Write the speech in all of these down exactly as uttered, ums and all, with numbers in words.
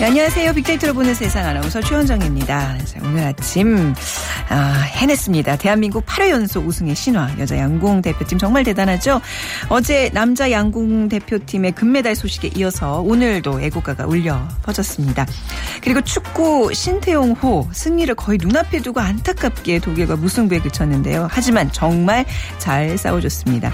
안녕하세요. 빅데이터로 보는 세상 아나운서 최원정입니다. 오늘 아침 아, 해냈습니다. 대한민국 팔 회 연속 우승의 신화 여자 양궁 대표팀 정말 대단하죠. 어제 남자 양궁 대표팀의 금메달 소식에 이어서 오늘도 애국가가 울려 퍼졌습니다. 그리고 축구 신태용호 승리를 거의 눈앞에 두고 안타깝게 독일과 무승부에 그쳤는데요. 하지만 정말 잘 싸워줬습니다.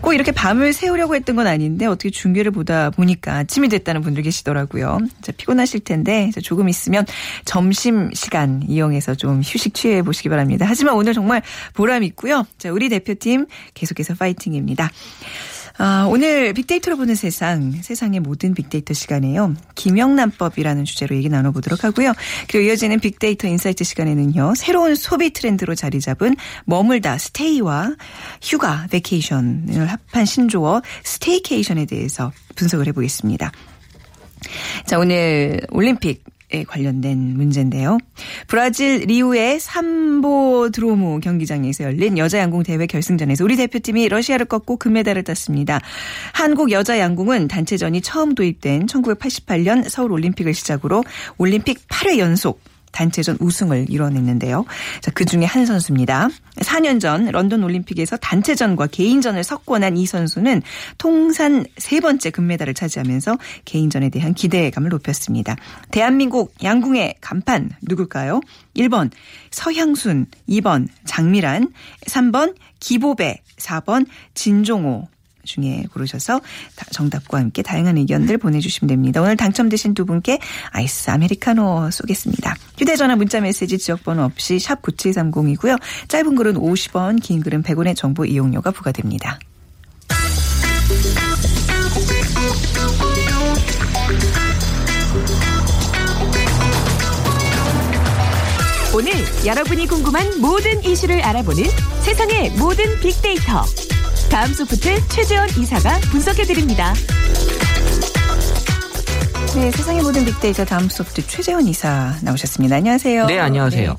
꼭 이렇게 밤을 새우려고 했던 건 아닌데 어떻게 중계를 보다 보니까 아침이 됐다는 분들 계시더라고요. 피곤하실 텐데 조금 있으면 점심시간 이용해서 좀 휴식 취해보시기 바랍니다. 하지만 오늘 정말 보람 있고요. 자, 우리 대표팀 계속해서 파이팅입니다. 아, 오늘 빅데이터로 보는 세상, 세상의 모든 빅데이터 시간에요. 김영란법이라는 주제로 얘기 나눠보도록 하고요. 그리고 이어지는 빅데이터 인사이트 시간에는요. 새로운 소비 트렌드로 자리 잡은 머물다 스테이와 휴가, 베케이션을 합한 신조어 스테이케이션에 대해서 분석을 해보겠습니다. 자, 오늘 올림픽. 에 관련된 문제인데요. 브라질 리우의 삼보드로무 경기장에서 열린 여자 양궁 대회 결승전에서 우리 대표팀이 러시아를 꺾고 금메달을 땄습니다. 한국 여자 양궁은 단체전이 처음 도입된 천구백팔십팔 년 서울 올림픽을 시작으로 올림픽 팔 회 연속 단체전 우승을 이뤄냈는데요. 자, 그중에 한 선수입니다. 사 년 전 런던 올림픽에서 단체전과 개인전을 석권한 이 선수는 통산 세 번째 금메달을 차지하면서 개인전에 대한 기대감을 높였습니다. 대한민국 양궁의 간판 누굴까요? 일 번 서향순, 이 번 장미란, 삼 번 기보배, 사 번 진종호. 중에 고르셔서 정답과 함께 다양한 의견들 보내주시면 됩니다. 오늘 당첨되신 두 분께 아이스 아메리카노 쏘겠습니다. 휴대전화 문자메시지 지역번호 없이 샵 구칠삼공이고요. 짧은 글은 오십 원, 긴 글은 백 원의 정보 이용료가 부과됩니다. 오늘 여러분이 궁금한 모든 이슈를 알아보는 세상의 모든 빅데이터. 다음 소프트 최재원 이사가 분석해드립니다. 네, 세상의 모든 빅데이터 다음 소프트 최재원 이사 나오셨습니다. 안녕하세요. 네, 안녕하세요. 네.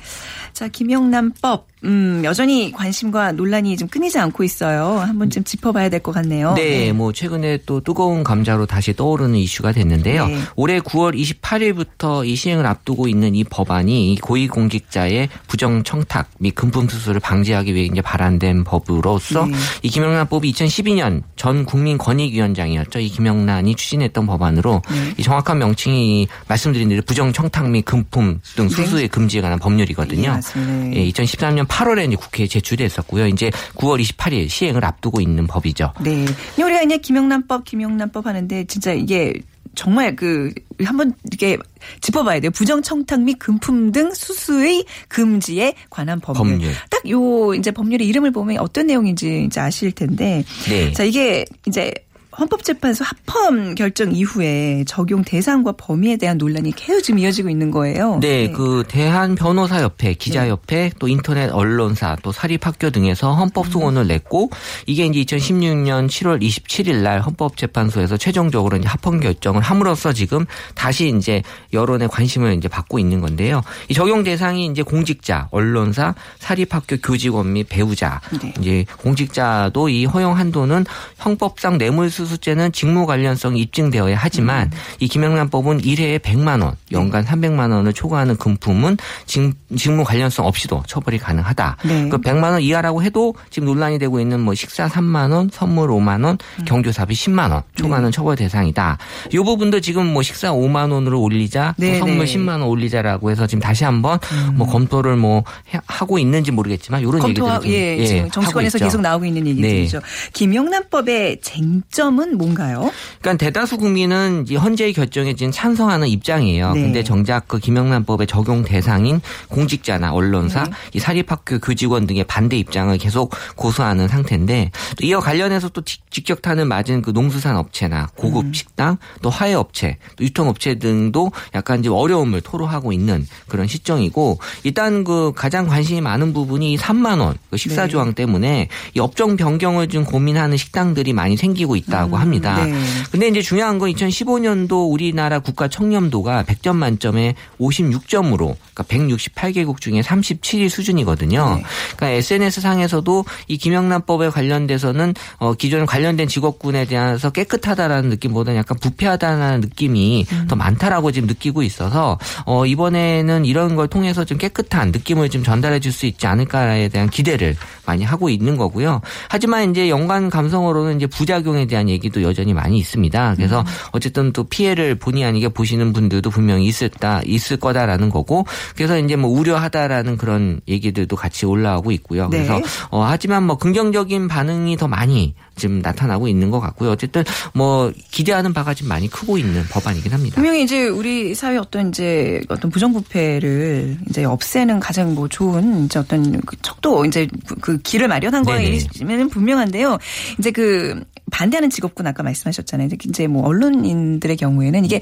자, 김영란법. 음, 여전히 관심과 논란이 좀 끊이지 않고 있어요. 한 번쯤 짚어봐야 될 것 같네요. 네, 네, 뭐 최근에 또 뜨거운 감자로 다시 떠오르는 이슈가 됐는데요. 네. 올해 구월 이십팔일부터 이 시행을 앞두고 있는 이 법안이 고위공직자의 부정 청탁 및 금품 수수를 방지하기 위해 이제 발안된 법으로서 네. 이 김영란법이 이천십이 년 전 국민권익위원장이었죠. 이 김영란이 추진했던 법안으로 네. 이 정확한 명칭이 말씀드린 대로 부정 청탁 및 금품 등 수수의 네. 금지에 관한 법률이거든요. 네, 네. 예, 이천십삼 년 팔월에 이제 국회에 제출됐었고요. 이제 구월 이십팔일 시행을 앞두고 있는 법이죠. 네. 우리가 이제 김영란법, 김영란법 하는데 진짜 이게 정말 그 한번 이렇게 짚어봐야 돼요. 부정청탁 및 금품 등 수수의 금지에 관한 법률. 법률. 딱 요 이제 법률의 이름을 보면 어떤 내용인지 이제 아실 텐데. 네. 자, 이게 이제. 헌법재판소 합헌 결정 이후에 적용 대상과 범위에 대한 논란이 계속 지금 이어지고 있는 거예요. 네, 네. 그 대한변호사협회, 기자협회, 네. 또 인터넷 언론사, 또 사립학교 등에서 헌법소원을 음. 냈고 이게 이제 이천십육 년 칠월 이십칠일 날 헌법재판소에서 최종적으로 이제 합헌 결정을 함으로써 지금 다시 이제 여론의 관심을 이제 받고 있는 건데요. 이 적용 대상이 이제 공직자, 언론사, 사립학교 교직원 및 배우자, 네. 이제 공직자도 이 허용 한도는 형법상 뇌물수 수수죄는 직무 관련성이 입증되어야 하지만 음. 이 김영란법은 일 회에 백만 원, 연간 삼백만 원을 초과하는 금품은 직무 관련성 없이도 처벌이 가능하다. 네. 그 백만 원 이하라고 해도 지금 논란이 되고 있는 뭐 식사 삼만 원, 선물 오만 원, 음. 경조사비 십만 원 초과는 네. 처벌 대상이다. 이 부분도 지금 뭐 식사 오만 원으로 올리자, 네, 선물 네. 십만 원 올리자라고 해서 지금 다시 한번 음. 뭐 검토를 뭐 하고 있는지 모르겠지만 이런 검토하, 얘기들이 예, 예, 정치권에서 계속 나오고 있는 얘기들이죠. 네. 김영란법의 쟁점 차이점은 뭔가요? 그러니까 대다수 국민은 헌재의 결정에 지금 찬성하는 입장이에요. 네. 근데 정작 그 김영란법의 적용 대상인 공직자나 언론사, 네. 이 사립학교 교직원 등의 반대 입장을 계속 고수하는 상태인데 또 이와 관련해서 또 직격탄을 맞은 그 농수산업체나 고급 식당, 음. 또 화훼업체, 또 유통업체 등도 약간 이제 어려움을 토로하고 있는 그런 시점이고 일단 그 가장 관심이 많은 부분이 삼만 원 그 식사 조항 네. 때문에 이 업종 변경을 좀 고민하는 식당들이 많이 생기고 있다고 음, 합니다. 네. 근데 이제 중요한 건 이천십오 년도 우리나라 국가 청렴도가 백 점 만점에 오십육 점으로 그러니까 백육십팔 개국 중에 삼십칠 위 수준이거든요. 네. 그러니까 에스엔에스 상에서도 이 김영란법에 관련돼서는 어, 기존 관련된 직업군에 대해서 깨끗하다라는 느낌보다는 약간 부패하다라는 느낌이 음. 더 많다라고 지금 느끼고 있어서 어, 이번에는 이런 걸 통해서 좀 깨끗한 느낌을 좀 전달해 줄 수 있지 않을까에 대한 기대를 많이 하고 있는 거고요. 하지만 이제 연관 감성어로는 이제 부작용에 대한 얘기도 여전히 많이 있습니다. 그래서 음. 어쨌든 또 피해를 본의 아니게 보시는 분들도 분명히 있을다 있을 거다라는 거고 그래서 이제 뭐 우려하다라는 그런 얘기들도 같이 올라오고 있고요. 네. 그래서 어, 하지만 뭐 긍정적인 반응이 더 많이 지금 나타나고 있는 것 같고요. 어쨌든 뭐 기대하는 바가 지금 많이 크고 있는 법안이긴 합니다. 분명히 이제 우리 사회 어떤 이제 어떤 부정부패를 이제 없애는 가장 뭐 좋은 이제 어떤 척도 이제 그 길을 마련한 거에는 분명한데요. 이제 그 반대하는 직업군 아까 말씀하셨잖아요. 이제 뭐 언론인들의 경우에는 이게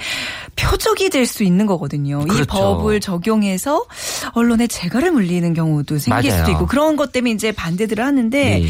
표적이 될 수 있는 거거든요. 그렇죠. 이 법을 적용해서 언론에 재갈을 물리는 경우도 생길 맞아요. 수도 있고 그런 것 때문에 이제 반대들을 하는데. 네.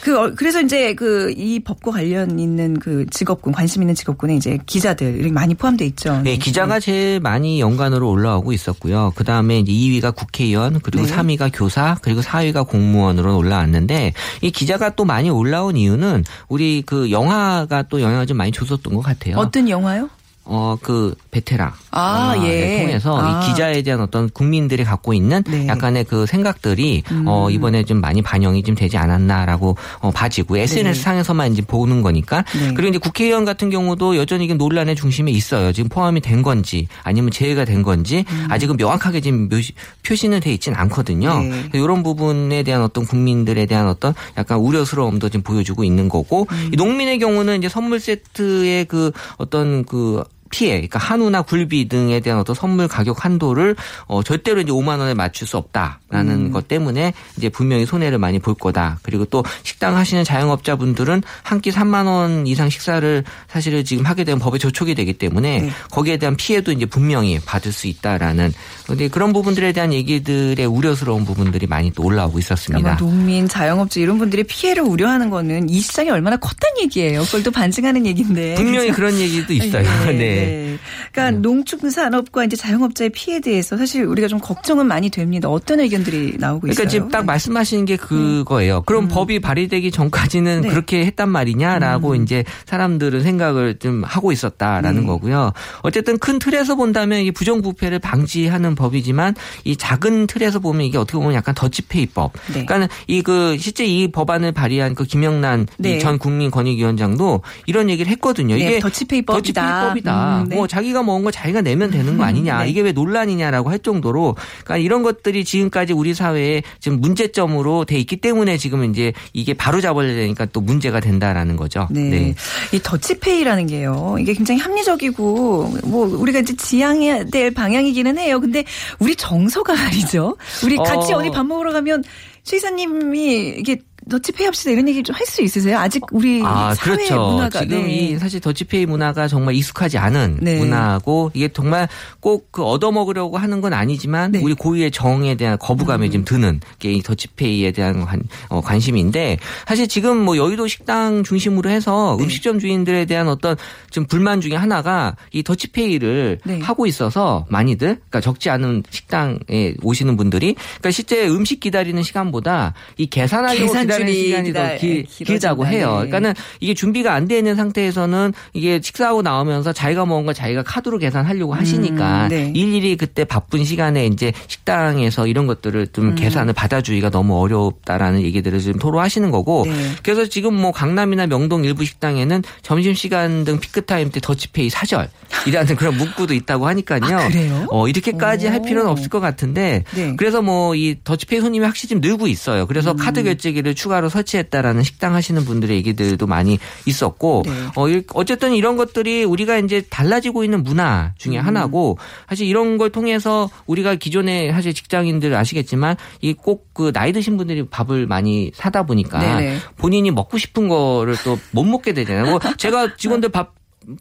그 그래서 이제 그 이 법과 관련 있는 그 직업군 관심 있는 직업군에 이제 기자들 많이 포함돼 있죠. 네, 기자가 제일 많이 연관으로 올라오고 있었고요. 그 다음에 이제 이 위가 국회의원, 그리고 네. 삼 위가 교사, 그리고 사 위가 공무원으로 올라왔는데 이 기자가 또 많이 올라온 이유는 우리 그 영화가 또 영향을 좀 많이 줬었던 것 같아요. 어떤 영화요? 어, 그, 베테랑. 아, 예. 통해서 아. 이 기자에 대한 어떤 국민들이 갖고 있는 네. 약간의 그 생각들이, 음. 어, 이번에 좀 많이 반영이 좀 되지 않았나라고, 어, 봐지고, 에스엔에스 네. 상에서만 이제 보는 거니까. 네. 그리고 이제 국회의원 같은 경우도 여전히 이게 논란의 중심에 있어요. 지금 포함이 된 건지, 아니면 제외가 된 건지, 음. 아직은 명확하게 지금 묘시, 표시는 돼 있진 않거든요. 네. 이런 부분에 대한 어떤 국민들에 대한 어떤 약간 우려스러움도 지금 보여주고 있는 거고, 음. 이 농민의 경우는 이제 선물 세트의 그 어떤 그, 피해, 그러니까 한우나 굴비 등에 대한 어떤 선물 가격 한도를 어, 절대로 이제 오만 원에 맞출 수 없다라는 음. 것 때문에 이제 분명히 손해를 많이 볼 거다. 그리고 또 식당 하시는 자영업자분들은 한 끼 삼만 원 이상 식사를 사실은 지금 하게 되면 법에 저촉이 되기 때문에 네. 거기에 대한 피해도 이제 분명히 받을 수 있다라는 그런데 그런 부분들에 대한 얘기들의 우려스러운 부분들이 많이 또 올라오고 있었습니다. 농민, 자영업자 이런 분들이 피해를 우려하는 거는 이 시장이 얼마나 컸다는 얘기예요. 그걸 또 반증하는 얘기인데 분명히 그렇죠? 그런 얘기도 있어요. 네. 네. 네. 그러니까 음. 농축산업과 이제 자영업자의 피해에 대해서 사실 우리가 좀 걱정은 많이 됩니다. 어떤 의견들이 나오고 있어요? 그러니까 지금 딱 말씀하시는 게 그거예요. 음. 그럼 음. 법이 발의되기 전까지는 네. 그렇게 했단 말이냐라고 음. 이제 사람들은 생각을 좀 하고 있었다라는 네. 거고요. 어쨌든 큰 틀에서 본다면 이게 부정부패를 방지하는 법이지만 이 작은 틀에서 보면 이게 어떻게 보면 약간 더치페이법. 네. 그러니까 이 그 실제 이 법안을 발의한 그 김영란 네. 전 국민권익위원장도 이런 얘기를 했거든요. 네. 이게 더치페이법이다. 더치페이법이다. 음, 네. 뭐 자기가 먹은 거 자기가 내면 되는 거 아니냐. 네. 이게 왜 논란이냐라고 할 정도로 그러니까 이런 것들이 지금까지 우리 사회에 지금 문제점으로 돼 있기 때문에 지금 이제 이게 바로 잡아야 되니까 또 문제가 된다라는 거죠. 네. 네. 이 더치페이라는 게요. 이게 굉장히 합리적이고 뭐 우리가 이제 지향해야 될 방향이기는 해요. 근데 우리 정서가 말이죠. 우리 같이 어. 어디 밥 먹으러 가면 최 이사님이 이게 더치페이 합시다 이런 얘기 좀 할 수 있으세요? 아직 우리 아, 사회 그렇죠. 문화가 지금 네. 이 사실 더치페이 문화가 정말 익숙하지 않은 네. 문화고 이게 정말 꼭 그 얻어먹으려고 하는 건 아니지만 네. 우리 고유의 정에 대한 거부감이 음. 좀 드는 게 이 더치페이에 대한 관, 어, 관심인데 사실 지금 뭐 여의도 식당 중심으로 해서 네. 음식점 주인들에 대한 어떤 좀 불만 중에 하나가 이 더치페이를 네. 하고 있어서 많이들 그러니까 적지 않은 식당에 오시는 분들이 그러니까 실제 음식 기다리는 시간보다 이 계산하려고 계산 기다리는 시간이 기다, 더 길, 길다고 해요. 그러니까는 이게 준비가 안 돼 있는 상태에서는 이게 식사하고 나오면서 자기가 먹은 거 자기가 카드로 계산하려고 하시니까 음, 네. 일일이 그때 바쁜 시간에 이제 식당에서 이런 것들을 좀 음. 계산을 받아주기가 너무 어렵다라는 얘기들을 지금 토로하시는 거고 네. 그래서 지금 뭐 강남이나 명동 일부 식당에는 점심시간 등 피크타임 때 더치페이 사절이라는 그런 문구도 있다고 하니까요. 아, 그래요? 어, 이렇게까지 오. 할 필요는 없을 것 같은데 네. 그래서 뭐 이 더치페이 손님이 확실히 좀 늘고 있어요. 그래서 음. 카드 결제기를 추가로 설치했다라는 식당 하시는 분들의 얘기들도 많이 있었고, 네. 어, 어쨌든 이런 것들이 우리가 이제 달라지고 있는 문화 중에 음. 하나고, 사실 이런 걸 통해서 우리가 기존에 사실 직장인들 아시겠지만 이 꼭 그 나이 드신 분들이 밥을 많이 사다 보니까 네네. 본인이 먹고 싶은 거를 또 못 먹게 되잖아요. 뭐 제가 직원들 밥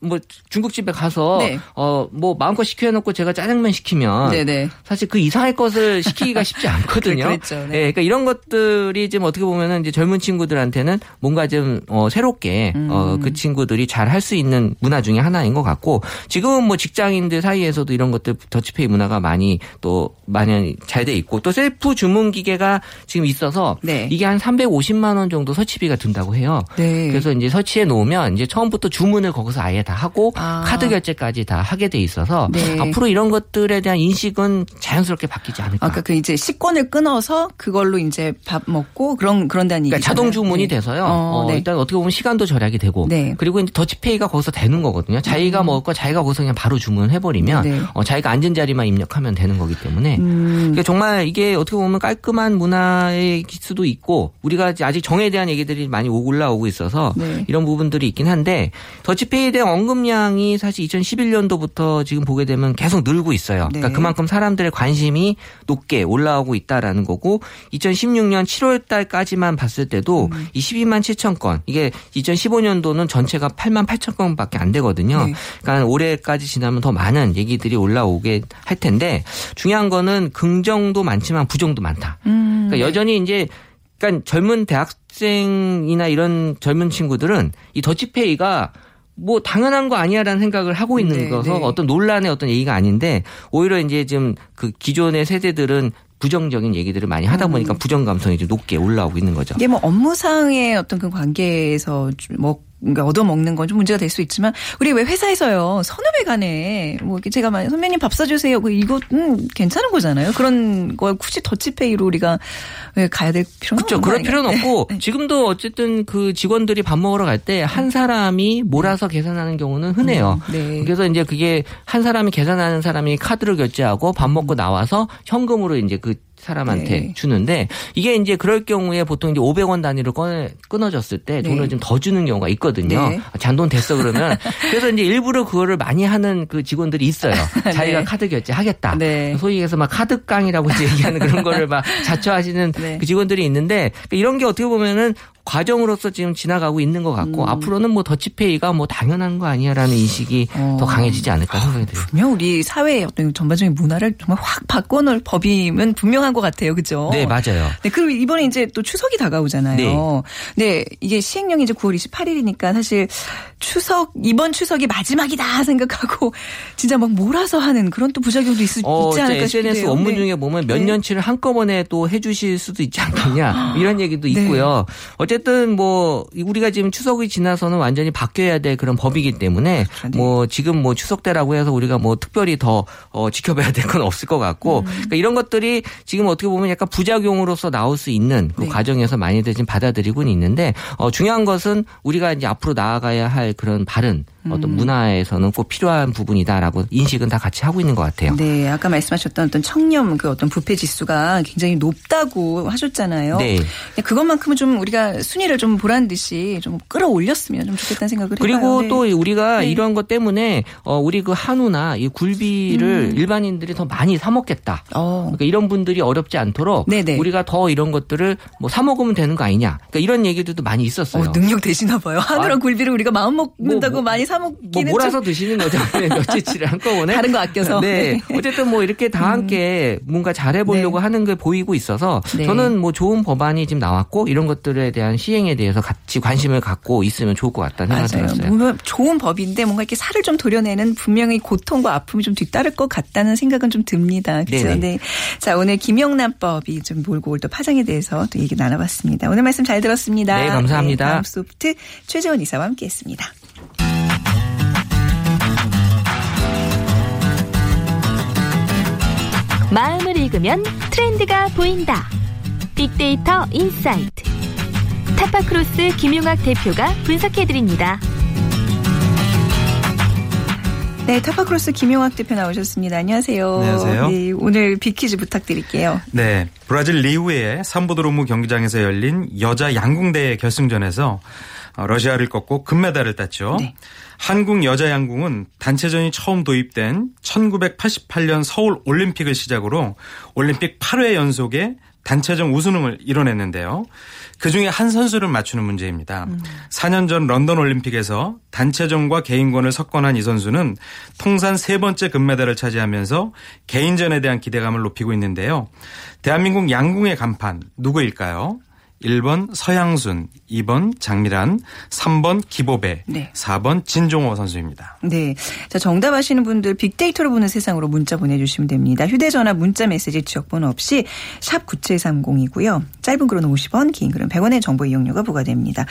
뭐 중국집에 가서 네. 어 뭐 마음껏 시켜놓고 제가 짜장면 시키면 네네. 사실 그 이상의 것을 시키기가 쉽지 않거든요. 그렇죠. 네. 네, 그러니까 이런 것들이 지금 어떻게 보면은 이제 젊은 친구들한테는 뭔가 좀 어, 새롭게 음. 어, 그 친구들이 잘 할 수 있는 문화 중에 하나인 것 같고, 지금은 뭐 직장인들 사이에서도 이런 것들 더치페이 문화가 많이 또 많이 잘 돼 있고, 또 셀프 주문 기계가 지금 있어서 네. 이게 한 삼백오십만 원 정도 설치비가 든다고 해요. 네. 그래서 이제 설치해 놓으면 이제 처음부터 주문을 거기서 아예 다 하고 아. 카드 결제까지 다 하게 돼 있어서 네. 앞으로 이런 것들에 대한 인식은 자연스럽게 바뀌지 않을까. 아까 그 이제 식권을 끊어서 그걸로 이제 밥 먹고 그런 그런다는 얘기죠. 그러니까 자동 주문이 네. 돼서요. 어, 어, 네. 일단 어떻게 보면 시간도 절약이 되고 네. 그리고 이제 더치페이가 거기서 되는 거거든요. 자기가 음. 먹을 거 자기가 거기서 그냥 바로 주문해 버리면 네. 어, 자기가 앉은 자리만 입력하면 되는 거기 때문에 음. 그러니까 정말 이게 어떻게 보면 깔끔한 문화의 기수도 있고, 우리가 아직 정에 대한 얘기들이 많이 올라오고 있어서 네. 이런 부분들이 있긴 한데, 더치페이에 대한 언급량이 사실 이천십일 년도부터 지금 보게 되면 계속 늘고 있어요. 그러니까 네. 그만큼 사람들의 관심이 높게 올라오고 있다라는 거고, 이천십육 년 칠월 달까지만 봤을 때도 음. 이 십이만 칠천 건, 이게 이천십오 년도는 전체가 팔만 팔천 건밖에 안 되거든요. 네. 그러니까 올해까지 지나면 더 많은 얘기들이 올라오게 할 텐데, 중요한 거는 긍정도 많지만 부정도 많다. 음. 그러니까 여전히 이제 그러니까 젊은 대학생이나 이런 젊은 친구들은 이 더치페이가 뭐 당연한 거 아니야라는 생각을 하고 있는 네, 거서 네. 어떤 논란의 어떤 얘기가 아닌데, 오히려 이제 지금 그 기존의 세대들은 부정적인 얘기들을 많이 하다 보니까 음. 부정 감성이 좀 높게 올라오고 있는 거죠. 이게 뭐 업무상의 어떤 그 관계에서 뭐 그러니까 얻어먹는 건 좀 문제가 될 수 있지만, 우리 왜 회사에서요 선후배 간에 뭐 이렇게 제가 막 선배님 밥 사주세요 이거 음, 괜찮은 거잖아요. 그런 걸 굳이 더치페이로 우리가 왜 가야 될 필요는 없죠. 그렇죠. 그럴 필요는 없고 네. 지금도 어쨌든 그 직원들이 밥 먹으러 갈 때 한 사람이 몰아서 계산하는 경우는 흔해요. 음, 네. 그래서 이제 그게 한 사람이 계산하는 사람이 카드로 결제하고 밥 먹고 나와서 현금으로 이제 그 사람한테 네. 주는데, 이게 이제 그럴 경우에 보통 이제 오백 원 단위로 꺼내, 끊어졌을 때 돈을 네. 좀 더 주는 경우가 있거든요. 네. 잔돈 됐어 그러면. 그래서 이제 일부러 그거를 많이 하는 그 직원들이 있어요. 자기가 네. 카드 결제 하겠다. 네. 소위 해서 막 카드깡이라고 얘기하는 그런 거를 막 자처하시는 네. 그 직원들이 있는데, 그러니까 이런 게 어떻게 보면은 과정으로서 지금 지나가고 있는 것 같고 음. 앞으로는 뭐 더치페이가 뭐 당연한 거 아니야라는 인식이 어. 더 강해지지 않을까 생각이 들어요. 분명 우리 사회의 어떤 전반적인 문화를 정말 확 바꿔놓을 법이면 분명한 것 같아요, 그죠? 네, 맞아요. 네, 그리고 이번에 이제 또 추석이 다가오잖아요. 네, 네 이게 시행령이 이제 구월 이십팔일이니까 사실 추석 이번 추석이 마지막이다 생각하고 진짜 막 몰아서 하는 그런 또 부작용도 있을 어, 있지 않을까 싶어요. 에스엔에스 원문 중에 보면 몇 네. 년치를 한꺼번에 또 해주실 수도 있지 않겠냐 이런 얘기도 네. 있고요. 어쨌든 뭐 우리가 지금 추석이 지나서는 완전히 바뀌어야 될 그런 법이기 때문에 뭐 지금 뭐 추석 때라고 해서 우리가 뭐 특별히 더 어 지켜봐야 될 건 없을 것 같고, 음. 그러니까 이런 것들이 지금 어떻게 보면 약간 부작용으로서 나올 수 있는 그 네. 과정에서 많이들 지금 받아들이고는 있는데, 어 중요한 것은 우리가 이제 앞으로 나아가야 할 그런 바른 어떤 음. 문화에서는 꼭 필요한 부분이다라고 인식은 다 같이 하고 있는 것 같아요. 네, 아까 말씀하셨던 어떤 청렴 그 어떤 부패 지수가 굉장히 높다고 하셨잖아요. 네. 그것만큼은 좀 우리가 순위를 좀 보란 듯이 좀 끌어올렸으면 좀 좋겠다는 생각을 해요. 그리고 해봐요. 또 네. 우리가 네. 이런 것 때문에 우리 그 한우나 이 굴비를 음. 일반인들이 더 많이 사 먹겠다. 어. 그러니까 이런 분들이 어렵지 않도록 네네. 우리가 더 이런 것들을 뭐 사 먹으면 되는 거 아니냐. 그러니까 이런 얘기들도 많이 있었어요. 어, 능력 되시나 봐요. 한우랑 아, 굴비를 우리가 마음 먹는다고 뭐, 뭐. 많이. 뭐 몰아서 좀. 드시는 거죠. 며칠치를 한꺼번에. 다른 거 아껴서. 네. 어쨌든 뭐 이렇게 다 함께 음. 뭔가 잘해보려고 네. 하는 게 보이고 있어서 네. 저는 뭐 좋은 법안이 지금 나왔고 이런 것들에 대한 시행에 대해서 같이 관심을 갖고 있으면 좋을 것 같다는 생각이 들었어요. 좋은 법인데 뭔가 이렇게 살을 좀 도려내는 분명히 고통과 아픔이 좀 뒤따를 것 같다는 생각은 좀 듭니다. 그렇죠. 네. 자, 오늘 김영란법이 좀 몰고 올 또 파장에 대해서 또 얘기 나눠봤습니다. 오늘 말씀 잘 들었습니다. 네, 감사합니다. 네, 다음 소프트 최재원 이사와 함께했습니다. 마음을 읽으면 트렌드가 보인다. 빅데이터 인사이트. 타파크로스 김용학 대표가 분석해드립니다. 네, 타파크로스 김용학 대표 나오셨습니다. 안녕하세요. 안녕하세요. 네, 오늘 빅퀴즈 부탁드릴게요. 네, 브라질 리우의 삼보드로무 경기장에서 열린 여자 양궁대회 결승전에서 러시아를 꺾고 금메달을 땄죠. 네. 한국 여자 양궁은 단체전이 처음 도입된 천구백팔십팔 년 서울 올림픽을 시작으로 올림픽 팔 회 연속에 단체전 우승을 이뤄냈는데요. 그중에 한 선수를 맞추는 문제입니다. 음. 사 년 전 런던 올림픽에서 단체전과 개인권을 섞어난 이 선수는 통산 세 번째 금메달을 차지하면서 개인전에 대한 기대감을 높이고 있는데요. 대한민국 양궁의 간판 누구일까요? 일 번 서향순, 이 번 장미란, 삼 번 기보배, 네. 사 번 진종호 선수입니다. 네, 자 정답 아시는 분들 빅데이터로 보는 세상으로 문자 보내주시면 됩니다. 휴대전화, 문자메시지, 지역번호 없이 샵 구칠삼공이고요. 짧은 글은 오십 원, 긴 글은 백 원의 정보 이용료가 부과됩니다.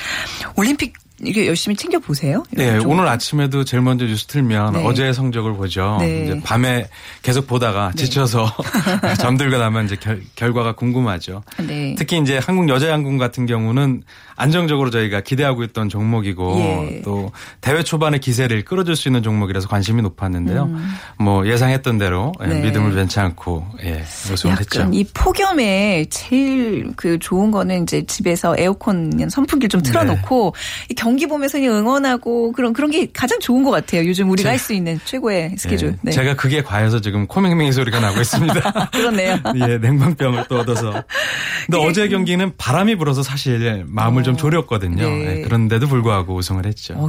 올림픽 이게 열심히 챙겨보세요. 네, 쪽으로. 오늘 아침에도 제일 먼저 뉴스 틀면 네. 어제의 성적을 보죠. 네. 이제 밤에 계속 보다가 네. 지쳐서 잠들고 나면 이제 결, 결과가 궁금하죠. 네. 특히 이제 한국 여자 양궁 같은 경우는 안정적으로 저희가 기대하고 있던 종목이고 예. 또 대회 초반에 기세를 끌어줄 수 있는 종목이라서 관심이 높았는데요. 음. 뭐 예상했던 대로 네. 믿음을 변치 않고 예, 우승을 했죠. 이 폭염에 제일 그 좋은 거는 이제 집에서 에어컨 선풍기를 좀 틀어놓고 네. 경기 보면서 응원하고 그런 그런 게 가장 좋은 것 같아요. 요즘 우리가 할 수 있는 최고의 스케줄. 예, 네. 제가 그게 과해서 지금 코맹맹이 소리가 나고 있습니다. 그렇네요. 예, 냉방병을 또 얻어서. 근데 그게... 어제 경기는 바람이 불어서 사실 마음을 어... 좀 졸였거든요. 네. 예, 그런데도 불구하고 우승을 했죠. 어,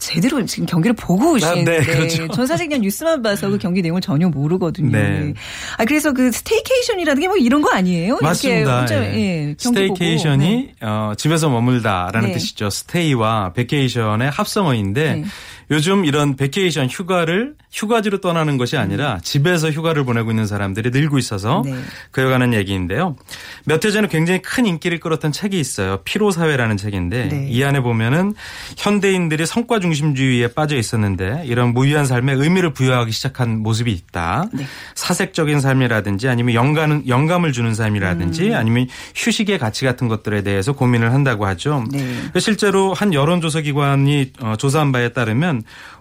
제대로 지금 경기를 보고 오시는데. 아, 네, 그렇죠. 전 사실 그냥 뉴스만 봐서 그 경기 내용을 전혀 모르거든요. 네. 아 그래서 그 스테이케이션이라는 게 뭐 이런 거 아니에요? 맞습니다. 혼자, 예. 예, 스테이케이션이 보고. 어, 집에서 머물다라는 네. 뜻이죠. 스테이 와 베케이션의 합성어인데 네. 요즘 이런 베케이션 휴가를 휴가지로 떠나는 것이 아니라 집에서 휴가를 보내고 있는 사람들이 늘고 있어서 네. 그여가는 얘기인데요. 몇 해 전에 굉장히 큰 인기를 끌었던 책이 있어요. 피로사회라는 책인데 네. 이 안에 보면은 현대인들이 성과 중심주의에 빠져 있었는데 이런 무의한 삶에 의미를 부여하기 시작한 모습이 있다. 네. 사색적인 삶이라든지 아니면 영감, 영감을 주는 삶이라든지 음. 아니면 휴식의 가치 같은 것들에 대해서 고민을 한다고 하죠. 네. 실제로 한 여론조사기관이 조사한 바에 따르면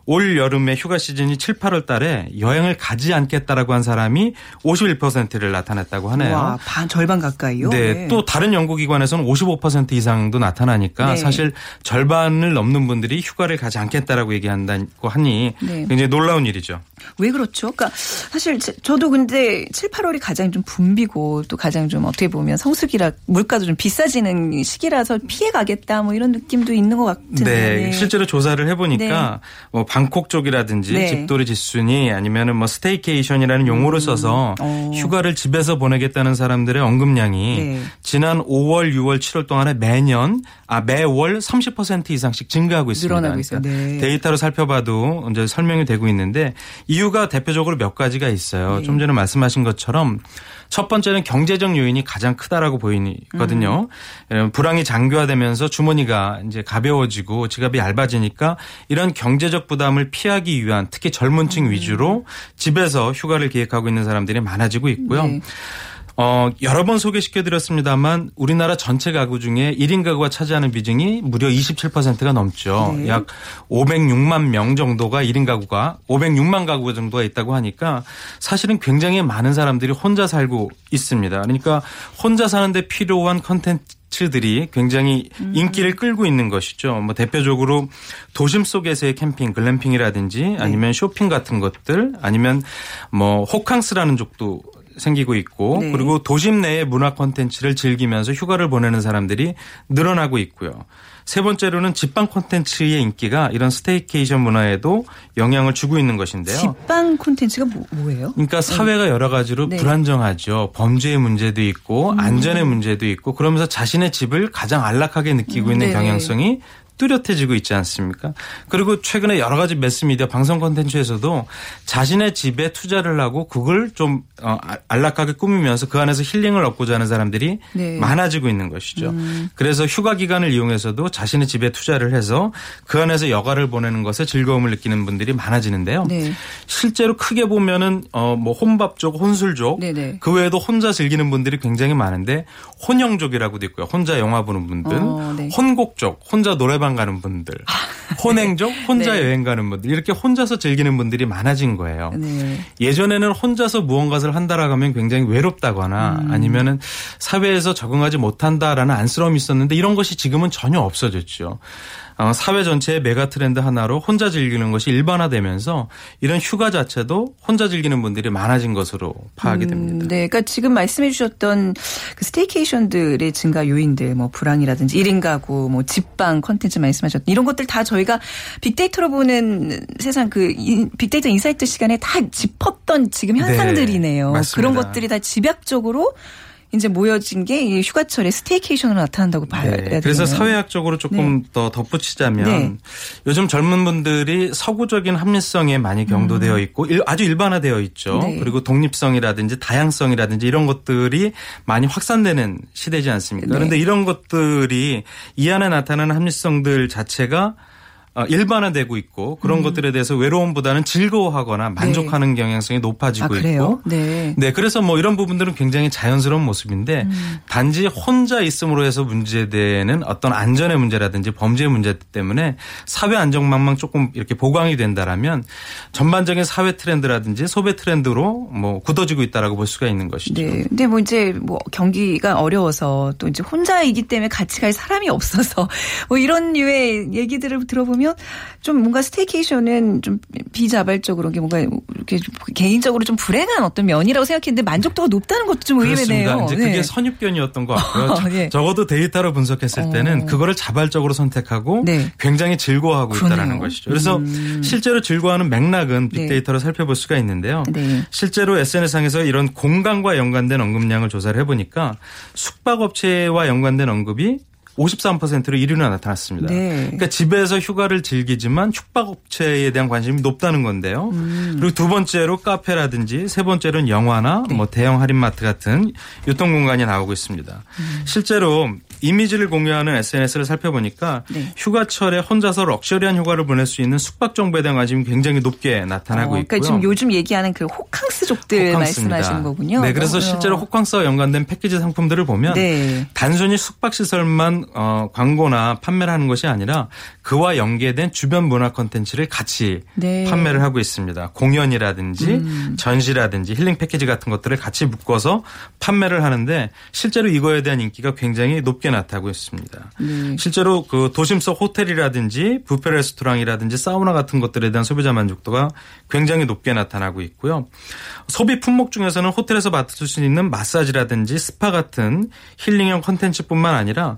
올 여름에 휴가 시즌이 칠, 팔월 달에 여행을 가지 않겠다라고 한 사람이 오십일 퍼센트를 나타냈다고 하네요. 와, 반 절반 가까이요? 네, 네. 또 다른 연구기관에서는 오십오 퍼센트 이상도 나타나니까 네. 사실 절반을 넘는 분들이 휴가를 가지 않겠다라고 얘기한다고 하니 네. 굉장히 놀라운 일이죠. 왜 그렇죠? 그러니까 사실 저도 근데 칠, 팔월이 가장 좀 붐비고 또 가장 좀 어떻게 보면 성수기라 물가도 좀 비싸지는 시기라서 피해가겠다 뭐 이런 느낌도 있는 것 같은데. 네, 실제로 조사를 해보니까 네. 뭐 방콕 쪽이라든지 네. 집돌이 지순이 아니면은 뭐 스테이케이션이라는 용어를 음. 써서 어. 휴가를 집에서 보내겠다는 사람들의 언급량이 네. 지난 오월, 유월, 칠월 동안에 매년 아 매월 삼십 퍼센트 이상씩 증가하고 있습니다. 늘어나고 있어요. 그러니까 네. 데이터로 살펴봐도 이제 설명이 되고 있는데 이유가 대표적으로 몇 가지가 있어요. 네. 좀 전에 말씀하신 것처럼 첫 번째는 경제적 요인이 가장 크다라고 보이거든요. 음. 불황이 장기화되면서 주머니가 이제 가벼워지고 지갑이 얇아지니까 이런 경제적 부담을 피하기 위한 특히 젊은 층 음. 위주로 집에서 휴가를 기획하고 있는 사람들이 많아지고 있고요. 네. 어, 여러 번 소개시켜드렸습니다만 우리나라 전체 가구 중에 일 인 가구가 차지하는 비중이 무려 이십칠 퍼센트가 넘죠. 네. 약 오백육만 명 정도가 일 인 가구가 오백육만 가구 정도가 있다고 하니까 사실은 굉장히 많은 사람들이 혼자 살고 있습니다. 그러니까 혼자 사는데 필요한 컨텐츠 들이 굉장히 음. 인기를 끌고 있는 것이죠. 뭐 대표적으로 도심 속에서의 캠핑, 글램핑이라든지 아니면 네. 쇼핑 같은 것들 아니면 뭐 호캉스라는 쪽도 생기고 있고 네. 그리고 도심 내의 문화 콘텐츠를 즐기면서 휴가를 보내는 사람들이 늘어나고 있고요. 세 번째로는 집방 콘텐츠의 인기가 이런 스테이케이션 문화에도 영향을 주고 있는 것인데요. 집방 콘텐츠가 뭐, 뭐예요? 그러니까 사회가 네. 여러 가지로 네. 불안정하죠. 범죄의 문제도 있고 음. 안전의 문제도 있고 그러면서 자신의 집을 가장 안락하게 느끼고 음. 있는 네. 경향성이 뚜렷해지고 있지 않습니까? 그리고 최근에 여러 가지 매스미디어 방송 콘텐츠에서도 자신의 집에 투자를 하고 그걸 좀 안락하게 꾸미면서 그 안에서 힐링을 얻고자 하는 사람들이 네. 많아지고 있는 것이죠. 음. 그래서 휴가 기간을 이용해서도 자신의 집에 투자를 해서 그 안에서 여가를 보내는 것에 즐거움을 느끼는 분들이 많아지는데요. 네. 실제로 크게 보면은 어 뭐 혼밥 쪽, 혼술 쪽, 네네. 그 외에도 혼자 즐기는 분들이 굉장히 많은데 혼영족이라고도 있고요. 혼자 영화 보는 분들, 어, 네. 혼곡 쪽, 혼자 노래방 가는 분들 혼행족, 혼자 네. 여행 가는 분들 이렇게 혼자서 즐기는 분들이 많아진 거예요. 네. 예전에는 혼자서 무언가를 한다라고 하면 굉장히 외롭다거나 음. 아니면은 사회에서 적응하지 못한다라는 안쓰러움이 있었는데 이런 것이 지금은 전혀 없어졌죠. 어, 사회 전체의 메가 트렌드 하나로 혼자 즐기는 것이 일반화되면서 이런 휴가 자체도 혼자 즐기는 분들이 많아진 것으로 파악이 됩니다. 음, 네, 그러니까 지금 말씀해 주셨던 그 스테이케이션들의 증가 요인들, 뭐 불황이라든지 일 인 가구, 뭐 집방 콘텐츠 말씀하셨던 이런 것들 다 저희가 빅데이터로 보는 세상 그 빅데이터 인사이트 시간에 다 짚었던 지금 현상들이네요. 네, 그런 것들이 다 집약적으로 이제 모여진 게 휴가철에 스테이케이션으로 나타난다고 봐야 네. 돼요. 그래서 사회학적으로 조금 네. 더 덧붙이자면 네. 요즘 젊은 분들이 서구적인 합리성에 많이 경도되어 있고 음. 아주 일반화되어 있죠. 네. 그리고 독립성이라든지 다양성이라든지 이런 것들이 많이 확산되는 시대지 않습니까? 네. 그런데 이런 것들이 이 안에 나타나는 합리성들 자체가 일반화되고 있고 그런 음. 것들에 대해서 외로움보다는 즐거워하거나 만족하는 네. 경향성이 높아지고 아, 있고. 네. 네. 그래서 뭐 이런 부분들은 굉장히 자연스러운 모습인데 음. 단지 혼자 있음으로 해서 문제되는 어떤 안전의 문제라든지 범죄의 문제 때문에 사회 안전망만 조금 이렇게 보강이 된다라면 전반적인 사회 트렌드라든지 소비 트렌드로 뭐 굳어지고 있다라고 볼 수가 있는 것이죠. 네. 근데 뭐 이제 뭐 경기가 어려워서 또 이제 혼자이기 때문에 같이 갈 사람이 없어서 뭐 이런 류의 얘기들을 들어보면 좀 뭔가 스테이케이션은 좀 비자발적으로 뭔가 이렇게 개인적으로 좀 불행한 어떤 면이라고 생각했는데 만족도가 높다는 것도 좀 의외네요. 그렇습니다. 이제 네. 그게 선입견이었던 것 같고요. 네. 적어도 데이터로 분석했을 어. 때는 그거를 자발적으로 선택하고 네. 굉장히 즐거워하고 그러네요. 있다는 것이죠. 그래서 음. 실제로 즐거워하는 맥락은 빅데이터로 네. 살펴볼 수가 있는데요. 네. 실제로 에스엔에스상에서 이런 공간과 연관된 언급량을 조사를 해보니까 숙박업체와 연관된 언급이 오십삼 퍼센트로 일 위로 나타났습니다. 네. 그러니까 집에서 휴가를 즐기지만 숙박업체에 대한 관심이 높다는 건데요. 음. 그리고 두 번째로 카페라든지 세 번째로는 영화나 네. 뭐 대형 할인마트 같은 유통공간이 나오고 있습니다. 음. 실제로 이미지를 공유하는 에스엔에스를 살펴보니까 네. 휴가철에 혼자서 럭셔리한 휴가를 보낼 수 있는 숙박 정보에 대한 관심이 굉장히 높게 나타나고 어, 그러니까 있고요. 그러니까 지금 요즘 얘기하는 그 호캉스족들 호캉스입니다. 말씀하신 거군요. 네, 그래서 어, 실제로 호캉스와 연관된 패키지 상품들을 보면 네. 단순히 숙박시설만 어, 광고나 판매를 하는 것이 아니라 그와 연계된 주변 문화 콘텐츠를 같이 네. 판매를 하고 있습니다. 공연이라든지 음. 전시라든지 힐링 패키지 같은 것들을 같이 묶어서 판매를 하는데 실제로 이거에 대한 인기가 굉장히 높게 나타나고 있습니다. 네. 실제로 그 도심 속 호텔이라든지 뷔페 레스토랑이라든지 사우나 같은 것들에 대한 소비자 만족도가 굉장히 높게 나타나고 있고요. 소비 품목 중에서는 호텔에서 받을 수 있는 마사지라든지 스파 같은 힐링형 콘텐츠뿐만 아니라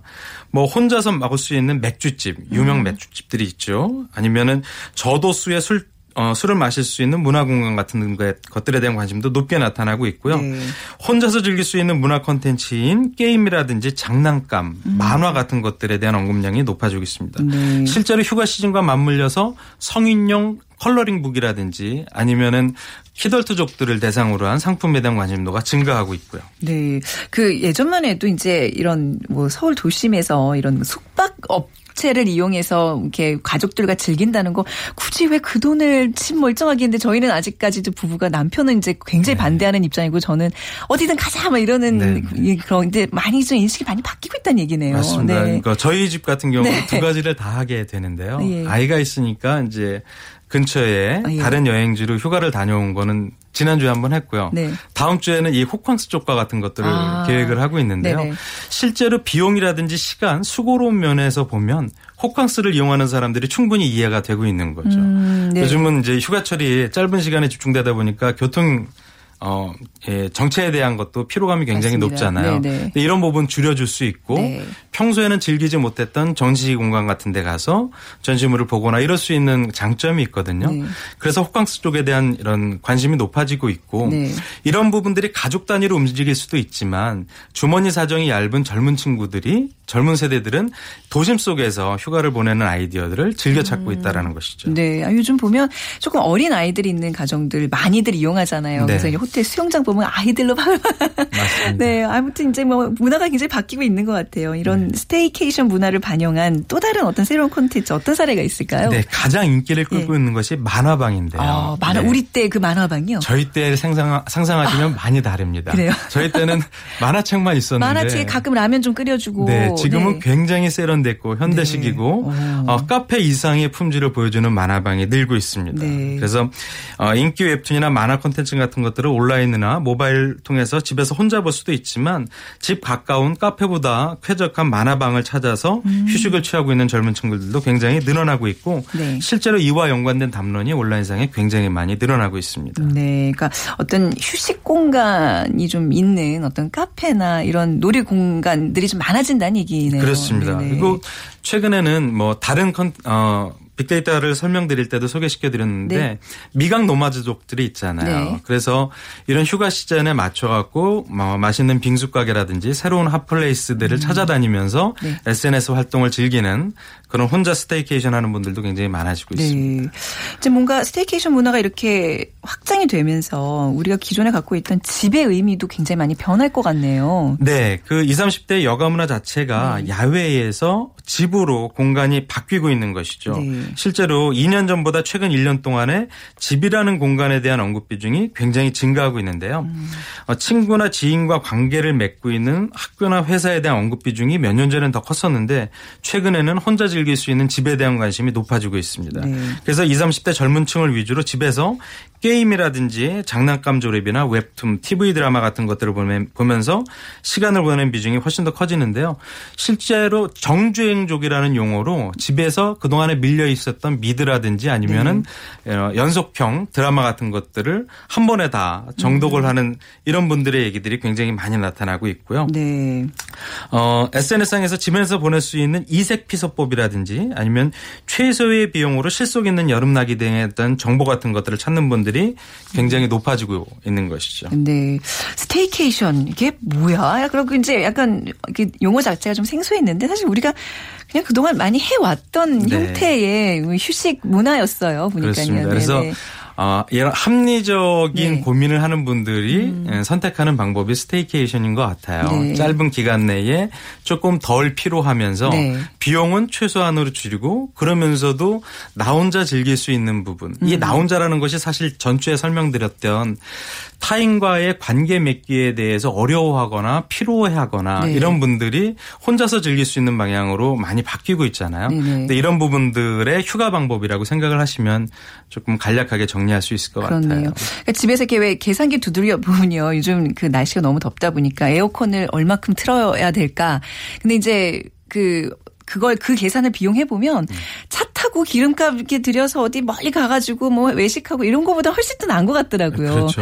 뭐 혼자서 막을 수 있는 맥주집, 유명 맥주집들이 있죠. 아니면은 저도수의 술 어, 술을 마실 수 있는 문화공간 같은 것들에 대한 관심도 높게 나타나고 있고요. 네. 혼자서 즐길 수 있는 문화 콘텐츠인 게임이라든지 장난감, 음. 만화 같은 것들에 대한 언급량이 높아지고 있습니다. 네. 실제로 휴가 시즌과 맞물려서 성인용 컬러링북이라든지 아니면은 키덜트족들을 대상으로 한 상품에 대한 관심도가 증가하고 있고요. 네, 그 예전만 해도 이제 이런 뭐 서울 도심에서 이런 숙박업 체를 이용해서 이렇게 가족들과 즐긴다는 거 굳이 왜 그 돈을 침 멀쩡하게 했는데 저희는 아직까지도 부부가 남편은 이제 굉장히 네. 반대하는 입장이고 저는 어디든 가자 막 이러는 네. 그런 이제 많이 좀 인식이 많이 바뀌고 있다는 얘기네요. 맞습니다. 네. 그러니까 저희 집 같은 경우 네. 두 가지를 다 하게 되는데요. 네. 아이가 있으니까 이제 근처에 아, 예. 다른 여행지로 휴가를 다녀온 거는 지난주에 한번 했고요. 네. 다음 주에는 이 호캉스 쪽과 같은 것들을 아. 계획을 하고 있는데요. 네네. 실제로 비용이라든지 시간, 수고로운 면에서 보면 호캉스를 이용하는 사람들이 충분히 이해가 되고 있는 거죠. 음, 네. 요즘은 이제 휴가철이 짧은 시간에 집중되다 보니까 교통 어, 예, 정체에 대한 것도 피로감이 굉장히 맞습니다. 높잖아요. 근데 이런 부분 줄여줄 수 있고 네. 평소에는 즐기지 못했던 전시 공간 같은 데 가서 전시물을 보거나 이럴 수 있는 장점이 있거든요. 네. 그래서 호캉스 쪽에 대한 이런 관심이 높아지고 있고 네. 이런 부분들이 가족 단위로 움직일 수도 있지만 주머니 사정이 얇은 젊은 친구들이 젊은 세대들은 도심 속에서 휴가를 보내는 아이디어들을 즐겨 찾고 있다라는 것이죠. 네. 요즘 보면 조금 어린 아이들이 있는 가정들 많이들 이용하잖아요. 네. 그래서 이제 호텔 수영장 보면 아이들로 막. 맞습니다. 네. 아무튼 이제 뭐 문화가 굉장히 바뀌고 있는 것 같아요. 이런 네. 이런 스테이케이션 문화를 반영한 또 다른 어떤 새로운 콘텐츠 어떤 사례가 있을까요? 네, 가장 인기를 끌고 예. 있는 것이 만화방인데요. 아, 만화, 네. 우리 때 그 만화방이요? 저희 때를 상상, 상상하시면 아, 많이 다릅니다. 그래요? 저희 때는 만화책만 있었는데. 만화책에 가끔 라면 좀 끓여주고. 네, 지금은 네. 굉장히 세련됐고 현대식이고 네. 어, 카페 이상의 품질을 보여주는 만화방이 늘고 있습니다. 네. 그래서 어, 인기 웹툰이나 만화 콘텐츠 같은 것들을 온라인이나 모바일 통해서 집에서 혼자 볼 수도 있지만 집 가까운 카페보다 쾌적한 만화방을 찾아서 음. 휴식을 취하고 있는 젊은 친구들도 굉장히 늘어나고 있고 네. 실제로 이와 연관된 담론이 온라인상에 굉장히 많이 늘어나고 있습니다. 네, 그러니까 어떤 휴식 공간이 좀 있는 어떤 카페나 이런 놀이 공간들이 좀 많아진다는 얘기네요. 그렇습니다. 네네. 그리고 최근에는 뭐 다른 컨 어. 빅데이터를 설명드릴 때도 소개시켜드렸는데 네. 미각 노마드족들이 있잖아요. 네. 그래서 이런 휴가 시즌에 맞춰갖고 뭐 맛있는 빙수 가게라든지 새로운 핫플레이스들을 음. 찾아다니면서 네. 에스엔에스 활동을 즐기는 그런 혼자 스테이케이션 하는 분들도 굉장히 많아지고 네. 있습니다. 이제 뭔가 스테이케이션 문화가 이렇게 확장이 되면서 우리가 기존에 갖고 있던 집의 의미도 굉장히 많이 변할 것 같네요. 네. 그 이십, 삼십 대 여가 문화 자체가 네. 야외에서 집으로 공간이 바뀌고 있는 것이죠. 네. 실제로 이 년 전보다 최근 일 년 동안에 집이라는 공간에 대한 언급 비중이 굉장히 증가하고 있는데요. 음. 친구나 지인과 관계를 맺고 있는 학교나 회사에 대한 언급 비중이 몇 년 전에는 더 컸었는데 최근에는 혼자 즐길 수 있는 집에 대한 관심이 높아지고 있습니다. 네. 그래서 이십, 삼십 대 젊은 층을 위주로 집에서 게임이라든지 장난감 조립이나 웹툰, 티비 드라마 같은 것들을 보면서 시간을 보내는 비중이 훨씬 더 커지는데요. 실제로 정주행족이라는 용어로 집에서 그동안에 밀려 있었던 미드라든지 아니면은 네. 연속형 드라마 같은 것들을 한 번에 다 정독을 음. 하는 이런 분들의 얘기들이 굉장히 많이 나타나고 있고요. 네. 어, 에스엔에스상에서 집에서 보낼 수 있는 이색 피서법이라든지 아니면 최소의 비용으로 실속 있는 여름나기 등에 대한 정보 같은 것들을 찾는 분들이 굉장히 높아지고 있는 것이죠. 네. 스테이케이션 이게 뭐야? 그리고 이제 약간 용어 자체가 좀 생소했는데 사실 우리가 그냥 그동안 많이 해왔던 네. 형태의 휴식 문화였어요. 보니까요. 그렇습니다. 그래서 네네. 어, 이런 합리적인 네. 고민을 하는 분들이 음. 선택하는 방법이 스테이케이션인 것 같아요. 네. 짧은 기간 내에 조금 덜 피로하면서 네. 비용은 최소한으로 줄이고 그러면서도 나 혼자 즐길 수 있는 부분. 음. 이 나 혼자라는 것이 사실 전주에 설명드렸던 타인과의 관계 맺기에 대해서 어려워하거나 피로해하거나 네. 이런 분들이 혼자서 즐길 수 있는 방향으로 많이 바뀌고 있잖아요. 네네. 근데 이런 부분들의 휴가 방법이라고 생각을 하시면 조금 간략하게 정리할 수 있을 것 그렇네요. 같아요. 그러니까 집에서 이렇게 왜 계산기 두드려 보면요. 요즘 그 날씨가 너무 덥다 보니까 에어컨을 얼마큼 틀어야 될까. 근데 이제 그 그걸 그 계산을 비용해 보면 음. 차 타고 기름값 이렇게 들여서 어디 멀리 가가지고 뭐 외식하고 이런 거보다 훨씬 더 나은 것 같더라고요. 그렇죠.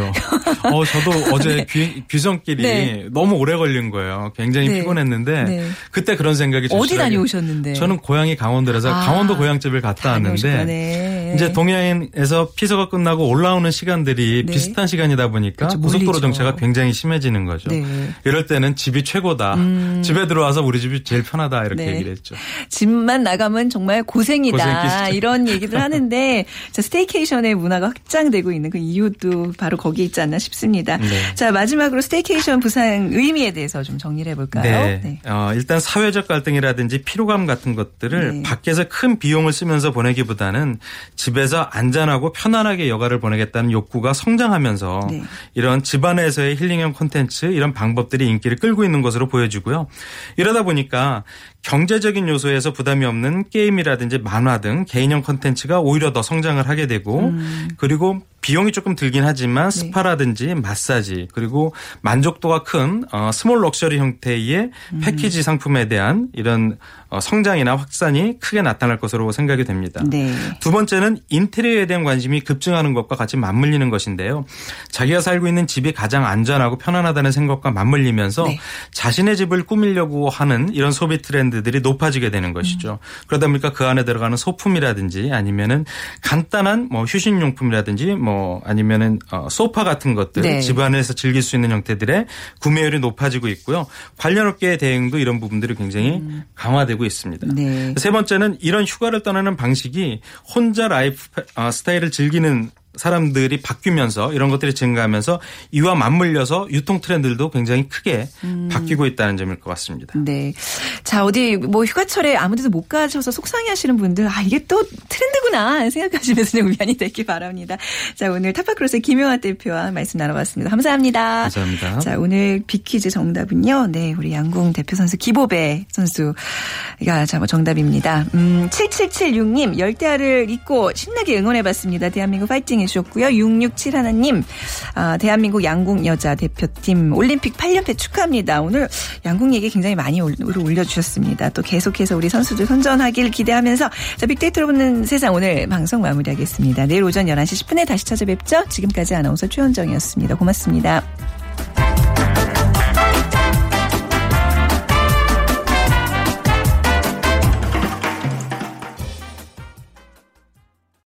어 저도 어제 네. 귀, 귀성길이 네. 너무 오래 걸린 거예요. 굉장히 네. 피곤했는데 네. 그때 그런 생각이 들었어요. 어디 다녀오셨는데? 저는 고향이 강원도라서 아, 강원도 고향집을 갔다 왔는데 네. 이제 동해안에서 피서가 끝나고 올라오는 시간들이 네. 비슷한 시간이다 보니까 그렇죠, 고속도로 정체가 굉장히 심해지는 거죠. 네. 이럴 때는 집이 최고다. 음. 집에 들어와서 우리 집이 제일 편하다 이렇게 네. 얘기를 했죠. 집만 나가면 정말 고생이다 이런 얘기들 하는데 스테이케이션의 문화가 확장되고 있는 그 이유도 바로 거기 있지 않나 싶습니다. 네. 자 마지막으로 스테이케이션 부상 의미에 대해서 좀 정리를 해볼까요? 네. 네. 어, 일단 사회적 갈등이라든지 피로감 같은 것들을 네. 밖에서 큰 비용을 쓰면서 보내기보다는 집에서 안전하고 편안하게 여가를 보내겠다는 욕구가 성장하면서 네. 이런 집안에서의 힐링형 콘텐츠 이런 방법들이 인기를 끌고 있는 것으로 보여지고요. 이러다 보니까 경제적인 요소에서 부담이 없는 게임이라든지 만화 등 개인형 콘텐츠가 오히려 더 성장을 하게 되고 음. 그리고 비용이 조금 들긴 하지만 스파라든지 마사지 그리고 만족도가 큰 스몰 럭셔리 형태의 패키지 상품에 대한 이런 성장이나 확산이 크게 나타날 것으로 생각이 됩니다. 네. 두 번째는 인테리어에 대한 관심이 급증하는 것과 같이 맞물리는 것인데요. 자기가 살고 있는 집이 가장 안전하고 편안하다는 생각과 맞물리면서 네. 자신의 집을 꾸미려고 하는 이런 소비 트렌드들이 높아지게 되는 것이죠. 음. 그러다 보니까 그 안에 들어가는 소품이라든지 아니면은 간단한 뭐 휴식용품이라든지 뭐 아니면은 소파 같은 것들 네. 집 안에서 즐길 수 있는 형태들의 구매율이 높아지고 있고요. 관련 업계의 대응도 이런 부분들이 굉장히 음. 강화되고 있습니다. 네. 세 번째는 이런 휴가를 떠나는 방식이 혼자 라이프 스타일을 즐기는 사람들이 바뀌면서 이런 것들이 증가하면서 이와 맞물려서 유통 트렌드들도 굉장히 크게 음. 바뀌고 있다는 점일 것 같습니다. 네. 자, 어디 뭐 휴가철에 아무데도 못 가셔서 속상해하시는 분들, 아 이게 또 트렌드구나 생각하시면서 좀 위안이 되길 바랍니다. 자, 오늘 타파크로스의 김용학 대표와 말씀 나눠봤습니다. 감사합니다. 감사합니다. 자, 오늘 빅퀴즈 정답은요. 네, 우리 양궁 대표 선수 기보배 선수가 정답입니다. 음, 칠칠칠육 님 열대야를 잊고 신나게 응원해봤습니다. 대한민국 파이팅 해주셨고요. 육육칠 하나님 아, 대한민국 양궁 여자 대표팀 올림픽 팔 연패 축하합니다. 오늘 양궁 얘기 굉장히 많이 올려주셨습니다. 또 계속해서 우리 선수들 선전하길 기대하면서 자, 빅데이터로 보는 세상 오늘 방송 마무리하겠습니다. 내일 오전 열한 시 십 분에 다시 찾아뵙죠. 지금까지 아나운서 최현정이었습니다. 고맙습니다.